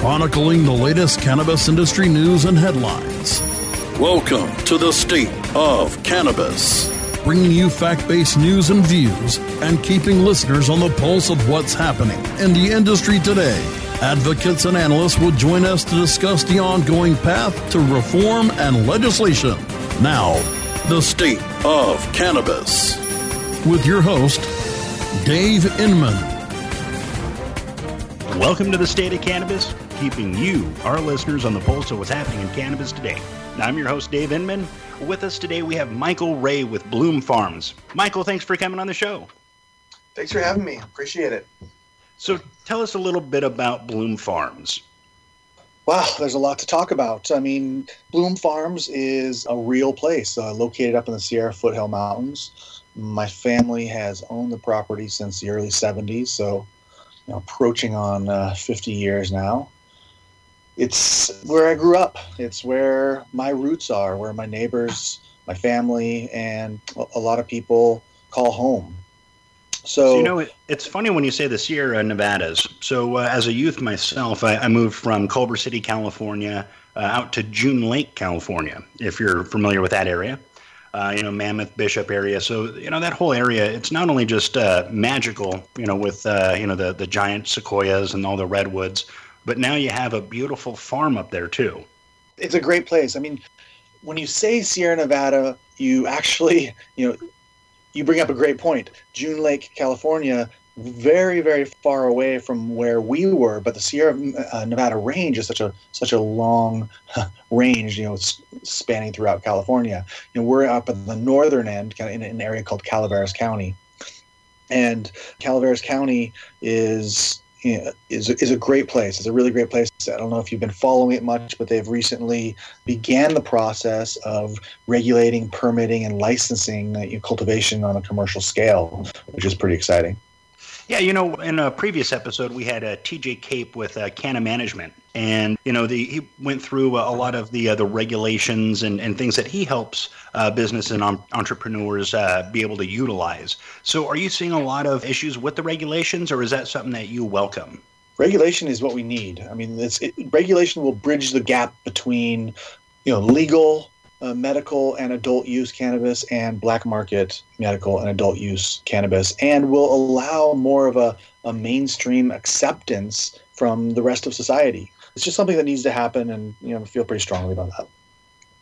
chronicling the latest cannabis industry news and headlines. Welcome to the State of Cannabis, bringing you fact-based news and views and keeping listeners on the pulse of what's happening in the industry today. Advocates and analysts will join us to discuss the ongoing path to reform and legislation. Now, the State of Cannabis with your host, Dave Inman. Welcome to the State of Cannabis, keeping you, our listeners, on the pulse of what's happening in cannabis today. I'm your host, Dave Inman. With us today, we have Michael Ray with Bloom Farms. Michael, thanks for coming on the show. Thanks for having me. Appreciate it. So tell us a little bit about Bloom Farms. Wow, there's a lot to talk about. I mean, Bloom Farms is a real place located up in the Sierra Foothill Mountains. My family has owned the property since the early 70s, so approaching on 50 years now. It's where I grew up. It's where my roots are, where my neighbors, my family, and a lot of people call home. So it's funny when you say the Sierra Nevadas. So as a youth myself, I moved from Culver City, California, out to June Lake, California, if you're familiar with that area, Mammoth, Bishop area. So, that whole area, it's not only just magical, with, the giant sequoias and all the redwoods, but now you have a beautiful farm up there, too. It's a great place. I mean, when you say Sierra Nevada, you actually, you bring up a great point. June Lake, California, very, very far away from where we were, but the Sierra Nevada range is such a long range, spanning throughout California. We're up at the northern end, kind of in an area called Calaveras County, and Calaveras County is a great place. It's a really great place. I don't know if you've been following it much, but they've recently began the process of regulating, permitting, and licensing cultivation on a commercial scale, which is pretty exciting. Yeah, in a previous episode, we had T.J. Cape with Canna Management, and, he went through a lot of the regulations and things that he helps business and entrepreneurs be able to utilize. So are you seeing a lot of issues with the regulations, or is that something that you welcome? Regulation is what we need. I mean, regulation will bridge the gap between, legal, medical, and adult use cannabis and black market medical and adult use cannabis, and will allow more of a mainstream acceptance from the rest of society. It's just something that needs to happen, and, I feel pretty strongly about that.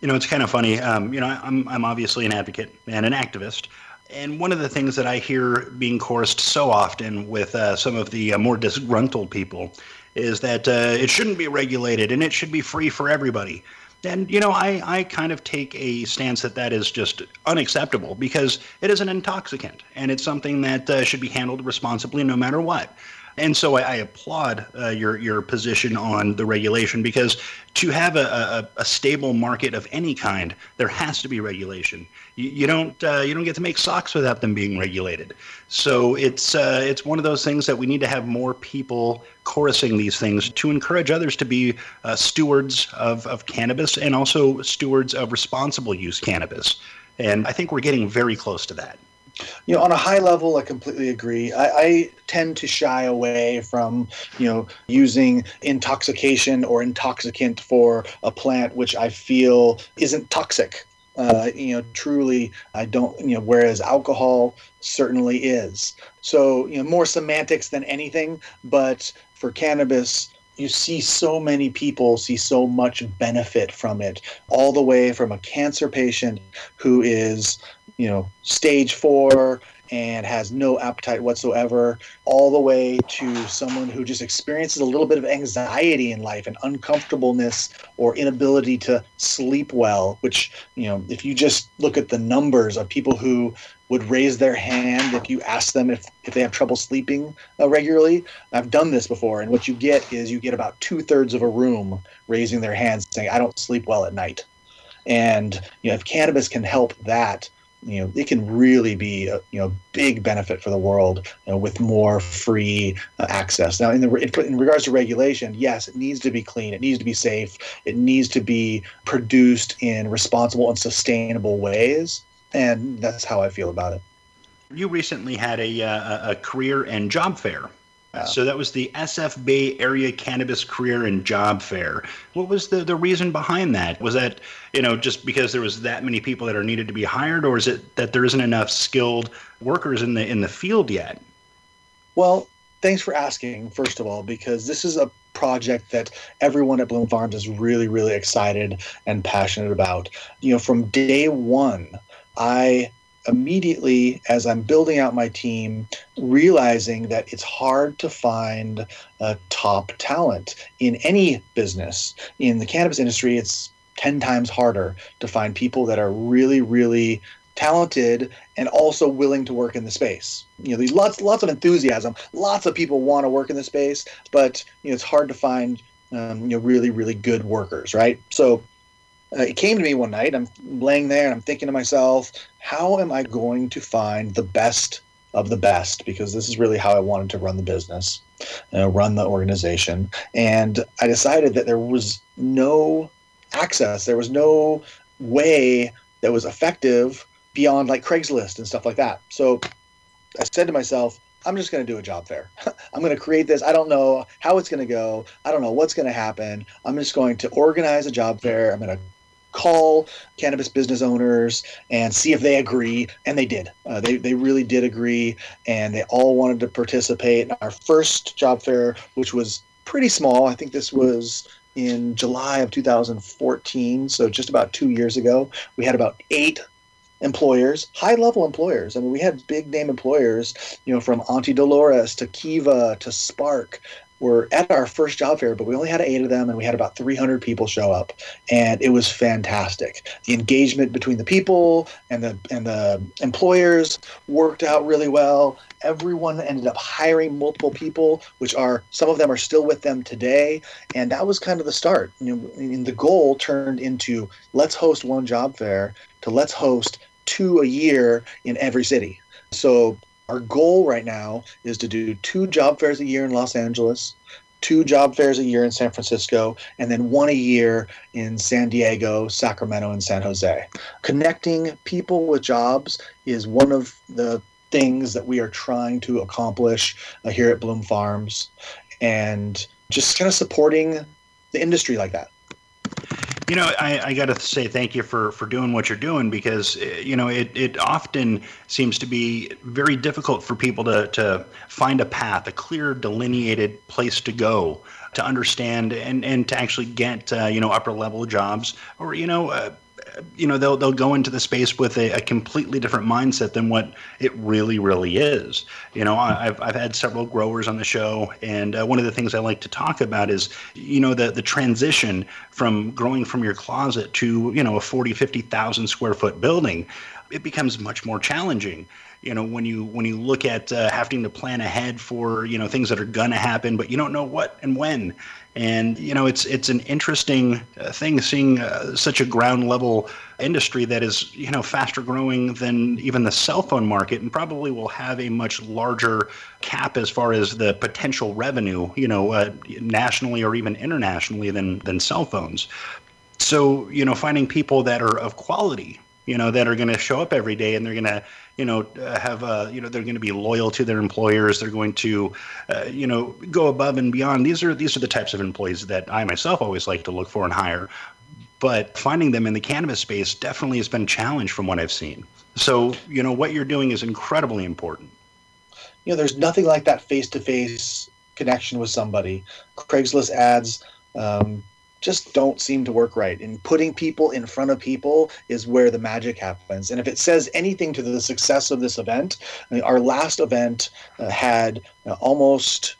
It's kind of funny. I'm obviously an advocate and an activist. And one of the things that I hear being chorused so often with some of the more disgruntled people is that it shouldn't be regulated and it should be free for everybody. And, I kind of take a stance that is just unacceptable, because it is an intoxicant and it's something that should be handled responsibly no matter what. And so I applaud your position on the regulation, because to have a stable market of any kind, there has to be regulation. You don't get to make socks without them being regulated. So it's one of those things that we need to have more people chorusing these things to encourage others to be stewards of cannabis, and also stewards of responsible use cannabis. And I think we're getting very close to that. On a high level, I completely agree. I tend to shy away from, using intoxication or intoxicant for a plant which I feel isn't toxic. Truly, I don't, whereas alcohol certainly is. So, more semantics than anything, but for cannabis, you see so many people see so much benefit from it, all the way from a cancer patient who is, stage 4 and has no appetite whatsoever, all the way to someone who just experiences a little bit of anxiety in life and uncomfortableness or inability to sleep well, which, if you just look at the numbers of people who would raise their hand if you ask them if they have trouble sleeping regularly. I've done this before, and what you get is about 2/3 of a room raising their hands saying, I don't sleep well at night. And, if cannabis can help that, it can really be a big benefit for the world, with more free access. Now, in regards to regulation, yes, it needs to be clean. It needs to be safe. It needs to be produced in responsible and sustainable ways. And that's how I feel about it. You recently had a career and job fair. So that was the SF Bay Area Cannabis Career and Job Fair. What was the reason behind that? Was that, you know, just because there was that many people that are needed to be hired, or is it that there isn't enough skilled workers in the field yet? Well, thanks for asking, first of all, because this is a project that everyone at Bloom Farms is really, really excited and passionate about. You know, from day one, I immediately, as I'm building out my team, realizing that it's hard to find top talent in any business. In the cannabis industry, it's 10 times harder to find people that are really, really talented and also willing to work in the space. You know, there's lots of enthusiasm. Lots of people want to work in the space, but you know, it's hard to find really, really good workers, right? So it came to me one night. I'm laying there and I'm thinking to myself, how am I going to find the best of the best? Because this is really how I wanted to run the business, run the organization. And I decided that there was no access. There was no way that was effective beyond like Craigslist and stuff like that. So I said to myself, I'm just going to do a job fair. I'm going to create this. I don't know how it's going to go. I don't know what's going to happen. I'm just going to organize a job fair. I'm going to call cannabis business owners and see if they agree. And they did. They really did agree. And they all wanted to participate in our first job fair, which was pretty small. I think this was in July of 2014. So just about 2 years ago, we had about 8 employers, high-level employers. I mean, we had big-name employers, you know, from Auntie Dolores to Kiva to Spark were at our first job fair, but we only had 8 of them, and we had about 300 people show up, and it was fantastic. The engagement between the people and the employers worked out really well. Everyone ended up hiring multiple people, which are, some of them are still with them today, and that was kind of the start. You know, and the goal turned into, let's host one job fair to let's host 2 a year in every city. So our goal right now is to do 2 job fairs a year in Los Angeles, 2 job fairs a year in San Francisco, and then 1 a year in San Diego, Sacramento, and San Jose. Connecting people with jobs is one of the things that we are trying to accomplish here at Bloom Farms, and just kind of supporting the industry like that. You know, I got to say thank you for doing what you're doing, because, you know, it often seems to be very difficult for people to find a path, a clear, delineated place to go, to understand and to actually get, upper level jobs, or, they'll go into the space with a completely different mindset than what it really is. You know, I've had several growers on the show, and one of the things I like to talk about is, you know, the transition from growing from your closet to, you know, a 50,000 square foot building. It becomes much more challenging. You know, when you look at having to plan ahead for, you know, things that are going to happen, but you don't know what and when. And, you know, it's an interesting thing seeing such a ground level industry that is, you know, faster growing than even the cell phone market, and probably will have a much larger cap as far as the potential revenue, you know, nationally or even internationally than cell phones. So, you know, finding people that are of quality, you know, that are going to show up every day, and they're going to, you know, have, you know, they're going to be loyal to their employers. They're going to, you know, go above and beyond. These are the types of employees that I myself always like to look for and hire. But finding them in the cannabis space definitely has been a challenge from what I've seen. So, you know, what you're doing is incredibly important. You know, there's nothing like that face-to-face connection with somebody. Craigslist ads, just don't seem to work right. And putting people in front of people is where the magic happens. And if it says anything to the success of this event, I mean, our last event had almost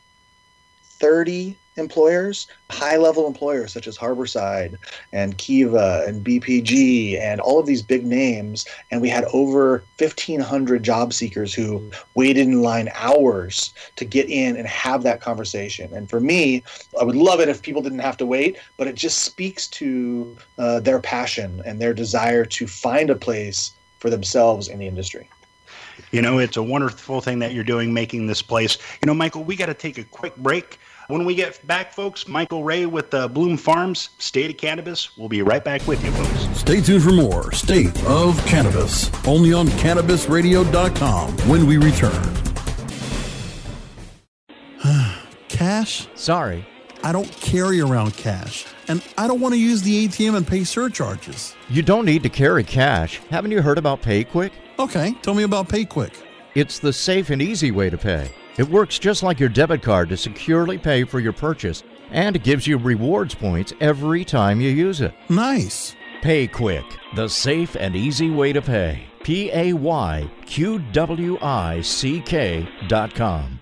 30 employers, high-level employers such as Harborside and Kiva and BPG and all of these big names. And we had over 1,500 job seekers who waited in line hours to get in and have that conversation. And for me, I would love it if people didn't have to wait, but it just speaks to their passion and their desire to find a place for themselves in the industry. You know, it's a wonderful thing that you're doing, making this place. You know, Michael, we got to take a quick break. When we get back, folks, Michael Ray with Bloom Farms, State of Cannabis. We'll be right back with you, folks. Stay tuned for more State of Cannabis, only on CannabisRadio.com when we return. cash. Sorry. I don't carry around cash, and I don't want to use the ATM and pay surcharges. You don't need to carry cash. Haven't you heard about PayQuick? Okay, tell me about PayQuick. It's the safe and easy way to pay. It works just like your debit card to securely pay for your purchase, and it gives you rewards points every time you use it. Nice. PayQuick, the safe and easy way to pay. PayQuick.com.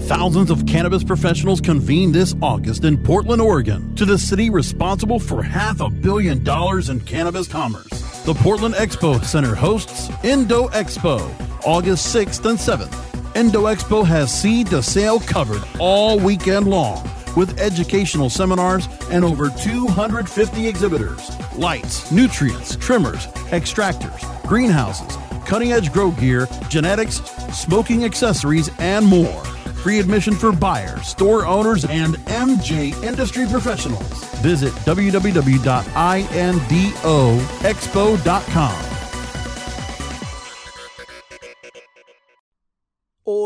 Thousands of cannabis professionals convened this August in Portland, Oregon, to the city responsible for $500 million in cannabis commerce. The Portland Expo Center hosts Indo Expo, August 6th and 7th. Indo Expo has seed to sale covered all weekend long, with educational seminars and over 250 exhibitors. Lights, nutrients, trimmers, extractors, greenhouses, cutting-edge grow gear, genetics, smoking accessories, and more. Free admission for buyers, store owners, and MJ industry professionals. Visit www.indoexpo.com. Oh,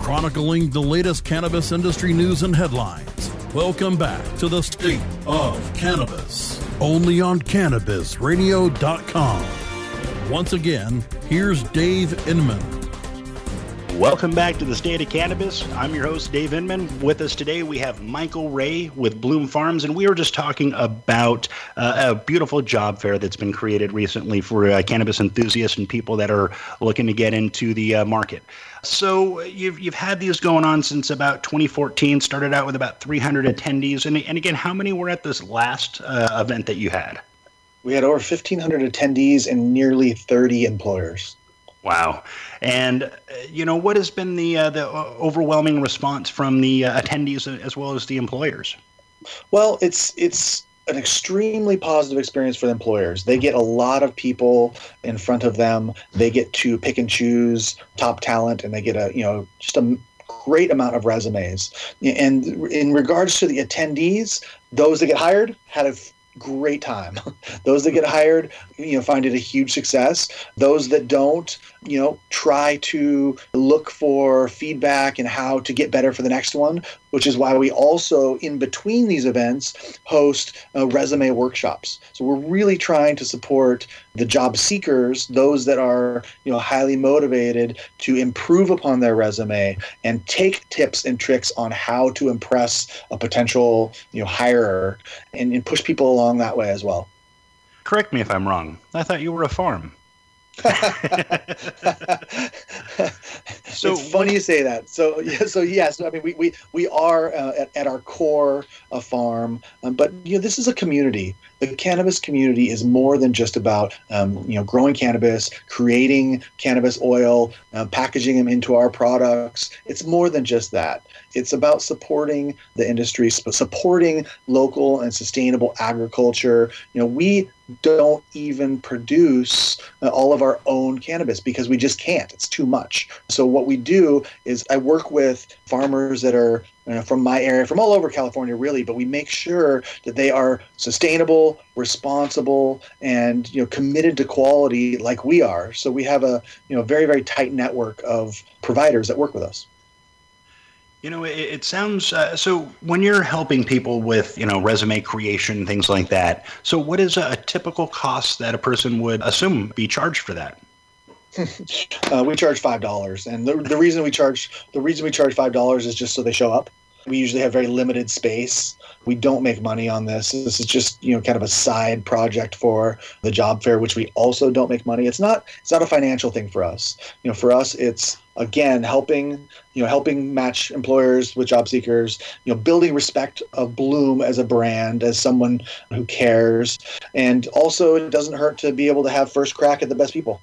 Chronicling the latest cannabis industry news and headlines. Welcome back to the State of Cannabis, only on CannabisRadio.com. Once again, here's Dave Inman. Welcome back to the State of Cannabis. I'm your host, Dave Inman. With us today, we have Michael Ray with Bloom Farms, and we were just talking about a beautiful job fair that's been created recently for cannabis enthusiasts and people that are looking to get into the market. So you've had these going on since about 2014, started out with about 300 attendees. And again, how many were at this last event that you had? We had over 1,500 attendees and nearly 30 employers. Wow. And, you know, what has been the overwhelming response from the attendees as well as the employers? Well, it's an extremely positive experience for the employers. They get a lot of people in front of them. They get to pick and choose top talent, and they get a great amount of resumes. And in regards to the attendees, those that get hired had a great time. Those that get hired, find it a huge success. Those that don't, try to look for feedback and how to get better for the next one, which is why we also, in between these events, host resume workshops. So we're really trying to support the job seekers, those that are, highly motivated to improve upon their resume and take tips and tricks on how to impress a potential, hirer and push people along that way as well. Correct me if I'm wrong. I thought you were a farm. So it's funny you say that. So yes, I mean we are at our core a farm, but this is a community. The cannabis community is more than just about growing cannabis, creating cannabis oil, packaging them into our products. It's more than just that. It's about supporting the industry, supporting local and sustainable agriculture. We don't even produce all of our own cannabis because we just can't. It's too much. So what we do is I work with farmers that are from my area, from all over California, really, but we make sure that they are sustainable, responsible, and committed to quality like we are. So we have a very, very tight network of providers that work with us. You know, it sounds, so when you're helping people with, you know, resume creation, things like that, so what is a typical cost that a person would assume be charged for that? We charge $5, and the reason we charge $5 is just so they show up. We usually have very limited space. We don't make money on this. This is just, you know, kind of a side project for the job fair, which we also don't make money. It's not a financial thing for us. You know, for us, it's again helping match employers with job seekers. You know, building respect of Bloom as a brand, as someone who cares, and also it doesn't hurt to be able to have first crack at the best people.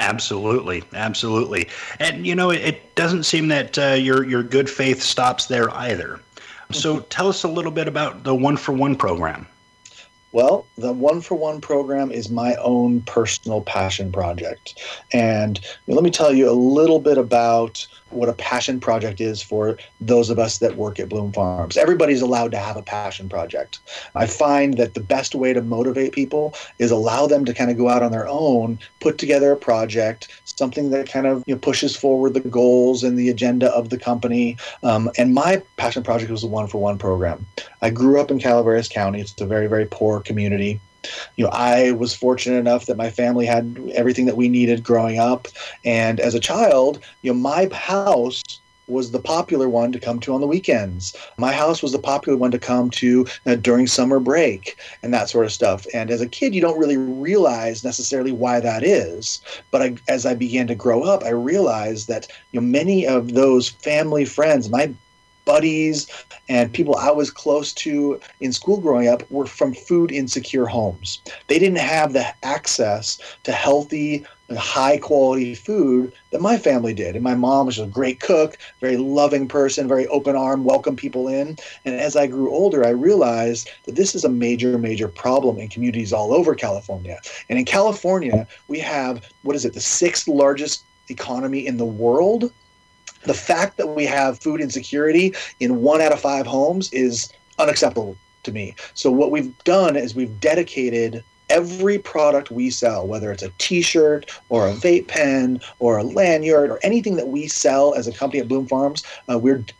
Absolutely. And, you know, it doesn't seem that your good faith stops there either. So tell us a little bit about the one-for-one program. Well, the one-for-one program is my own personal passion project. And let me tell you a little bit about what a passion project is for those of us that work at Bloom Farms. Everybody's allowed to have a passion project. I find that the best way to motivate people is allow them to kind of go out on their own, put together a project, something that kind of, you know, pushes forward the goals and the agenda of the company. And my passion project was the one-for-one program. I grew up in Calaveras County. It's a very, very poor community. You know, I was fortunate enough that my family had everything that we needed growing up. And as a child, you know, my house was the popular one to come to on the weekends. My house was the popular one to come to during summer break and that sort of stuff. And as a kid, you don't really realize necessarily why that is. But as I began to grow up, I realized that, you know, many of those family friends, my buddies and people I was close to in school growing up were from food insecure homes. They didn't have the access to healthy and high quality food that my family did. And my mom was a great cook, very loving person, very open arm, welcomed people in. And as I grew older, I realized that this is a major, major problem in communities all over California. And in California, we have, the 6th largest economy in the world. The fact that we have food insecurity in 1 out of 5 homes is unacceptable to me. So what we've done is we've dedicated every product we sell, whether it's a T-shirt or a vape pen or a lanyard or anything that we sell as a company at Bloom Farms,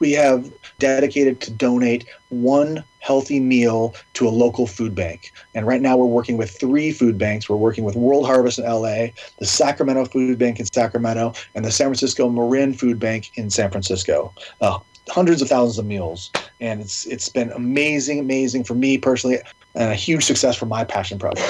we have dedicated to donate one healthy meal to a local food bank. And right now we're working with 3 food banks. We're working with World Harvest in LA, the Sacramento Food Bank in Sacramento, and the San Francisco Marin Food Bank in San Francisco. Hundreds of thousands of meals. And it's been amazing for me personally, and a huge success for my passion project.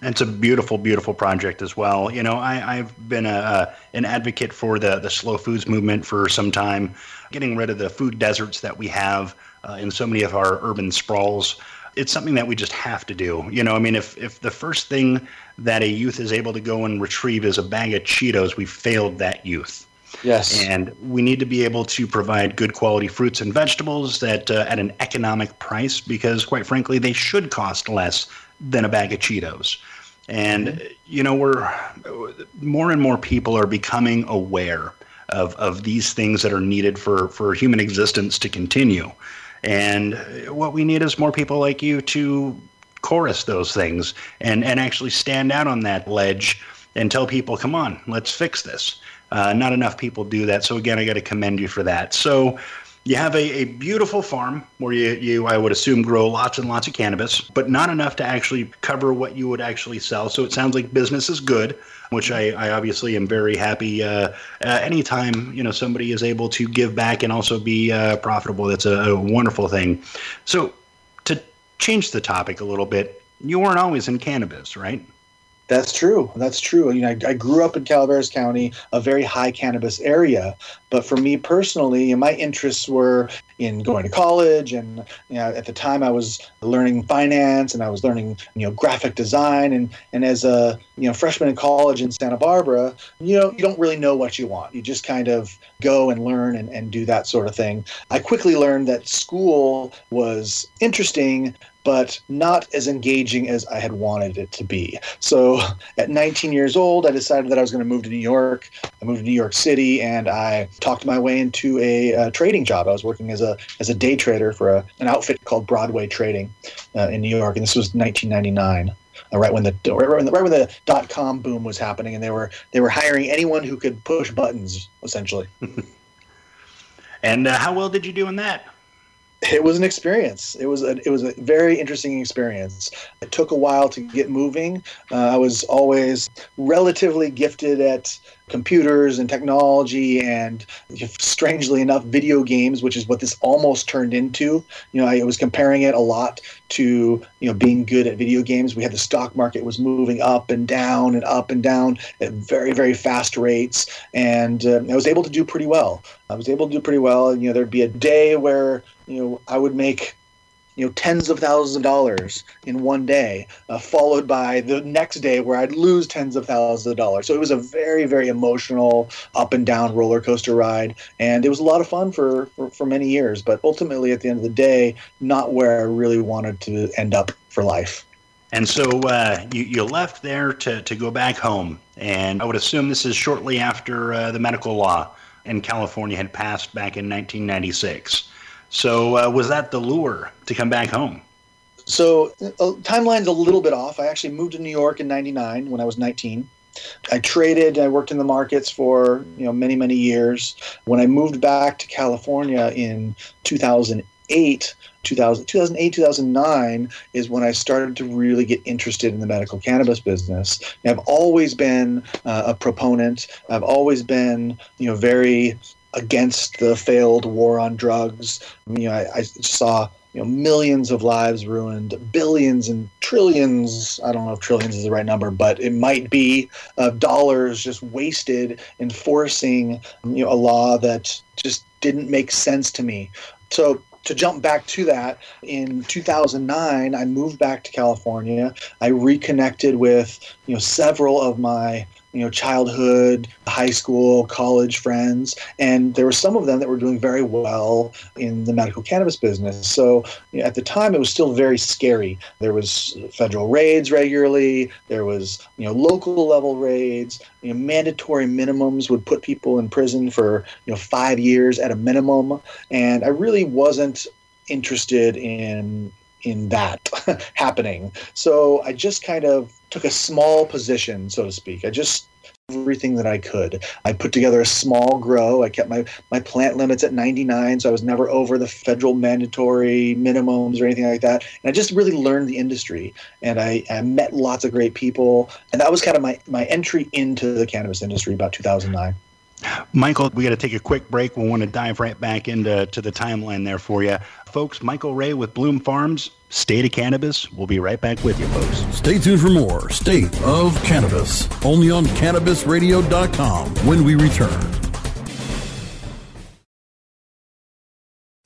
It's a beautiful, beautiful project as well. You know, I've been an advocate for the slow foods movement for some time, getting rid of the food deserts that we have in so many of our urban sprawls. It's something that we just have to do. You know, I mean, if the first thing that a youth is able to go and retrieve is a bag of Cheetos, we failed that youth. Yes. And we need to be able to provide good quality fruits and vegetables that at an economic price, because quite frankly, they should cost less than a bag of Cheetos. And, you know, more and more people are becoming aware of these things that are needed for human existence to continue. And what we need is more people like you to chorus those things and actually stand out on that ledge and tell people, come on, let's fix this. Not enough people do that. So again, I got to commend you for that. So you have a beautiful farm where you, I would assume, grow lots and lots of cannabis, but not enough to actually cover what you would actually sell. So it sounds like business is good, which I obviously am very happy. Anytime, you know, somebody is able to give back and also be profitable, that's a wonderful thing. So to change the topic a little bit, you weren't always in cannabis, right? That's true. You know, I grew up in Calaveras County, a very high cannabis area. But for me personally, my interests were in going to college, and, you know, at the time I was learning finance and I was learning, you know, graphic design. And as a, you know, freshman in college in Santa Barbara, you know, you don't really know what you want. You just kind of go and learn and do that sort of thing. I quickly learned that school was interesting, but not as engaging as I had wanted it to be. So at 19 years old, I decided that I was going to move to New York. I moved to New York City, and I talked my way into a trading job. I was working as a day trader for an outfit called Broadway Trading in New York, and this was 1999. Right when the dot-com boom was happening, and they were hiring anyone who could push buttons, essentially. And how well did you do in that? It was an experience. It was a very interesting experience. It took a while to get moving. I was always relatively gifted at computers and technology and, strangely enough, video games, which is what this almost turned into. You know, I was comparing it a lot to, being good at video games. We had the stock market was moving up and down and up and down at very, very fast rates. And I was able to do pretty well. You know, there'd be a day where, I would make, tens of thousands of dollars in one day, followed by the next day where I'd lose tens of thousands of dollars. So it was a very, very emotional up and down roller coaster ride. And it was a lot of fun for many years. But ultimately, at the end of the day, not where I really wanted to end up for life. And so you left there to go back home. And I would assume this is shortly after the medical law in California had passed back in 1996. So was that the lure to come back home? So timeline's a little bit off. I actually moved to New York in 99 when I was 19. I worked in the markets for many, many years. When I moved back to California in 2008, 2009 is when I started to really get interested in the medical cannabis business. And I've always been a proponent. I've always been, very against the failed war on drugs. I saw millions of lives ruined, billions and trillions, I don't know if trillions is the right number, but it might be, of dollars just wasted enforcing a law that just didn't make sense to me. So to jump back to that, in 2009, I moved back to California. I reconnected with several of my childhood, high school, college friends. And there were some of them that were doing very well in the medical cannabis business. So at the time, it was still very scary. There was federal raids regularly. There was, local level raids. Mandatory minimums would put people in prison for, 5 years at a minimum. And I really wasn't interested in that happening. So I just kind of took a small position, so to speak. I just everything that I could. I put together a small grow. I kept my plant limits at 99, so I was never over the federal mandatory minimums or anything like that. And I just really learned the industry, and I met lots of great people. And that was kind of my entry into the cannabis industry about 2009. Michael, we got to take a quick break. We'll want to dive right back into the timeline there for you. Folks, Michael Ray with Bloom Farms, State of Cannabis. We'll be right back with you, folks. Stay tuned for more State of Cannabis, only on CannabisRadio.com when we return.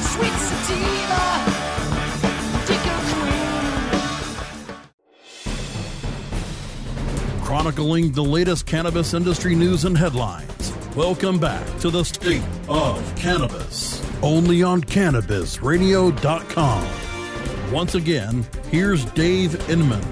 Sweet sativa! Chronicling the latest cannabis industry news and headlines. Welcome back to the State of Cannabis, only on CannabisRadio.com. Once again, here's Dave Inman.